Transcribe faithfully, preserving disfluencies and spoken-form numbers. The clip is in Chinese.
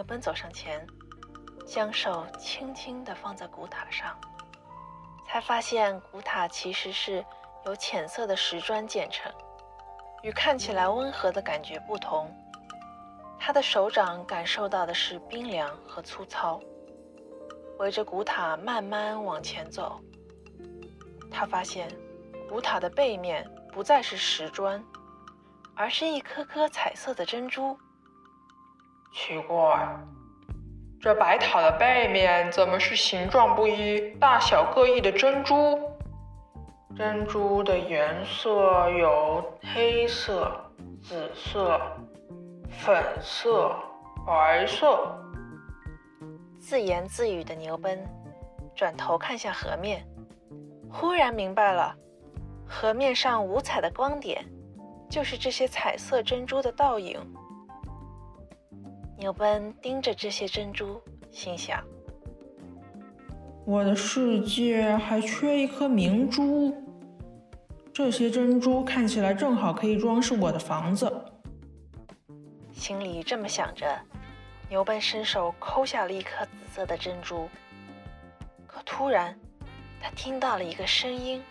又奔走上前，将手轻轻地放在古塔上，才发现古塔其实是由浅色的石砖建成，与看起来温和的感觉不同，他的手掌感受到的是冰凉和粗糙。围着古塔慢慢往前走，他发现古塔的背面不再是石砖，而是一颗颗彩色的珍珠。奇怪，这白塔的背面怎么是形状不一、大小各异的珍珠？珍珠的颜色有黑色、紫色、粉色、白色。自言自语的牛奔转头看向河面，忽然明白了，河面上五彩的光点就是这些彩色珍珠的倒影。牛奔盯着这些珍珠，心想，我的世界还缺一颗明珠，这些珍珠看起来正好可以装饰我的房子。心里这么想着，牛奔伸手抠下了一颗紫色的珍珠，可突然他听到了一个声音，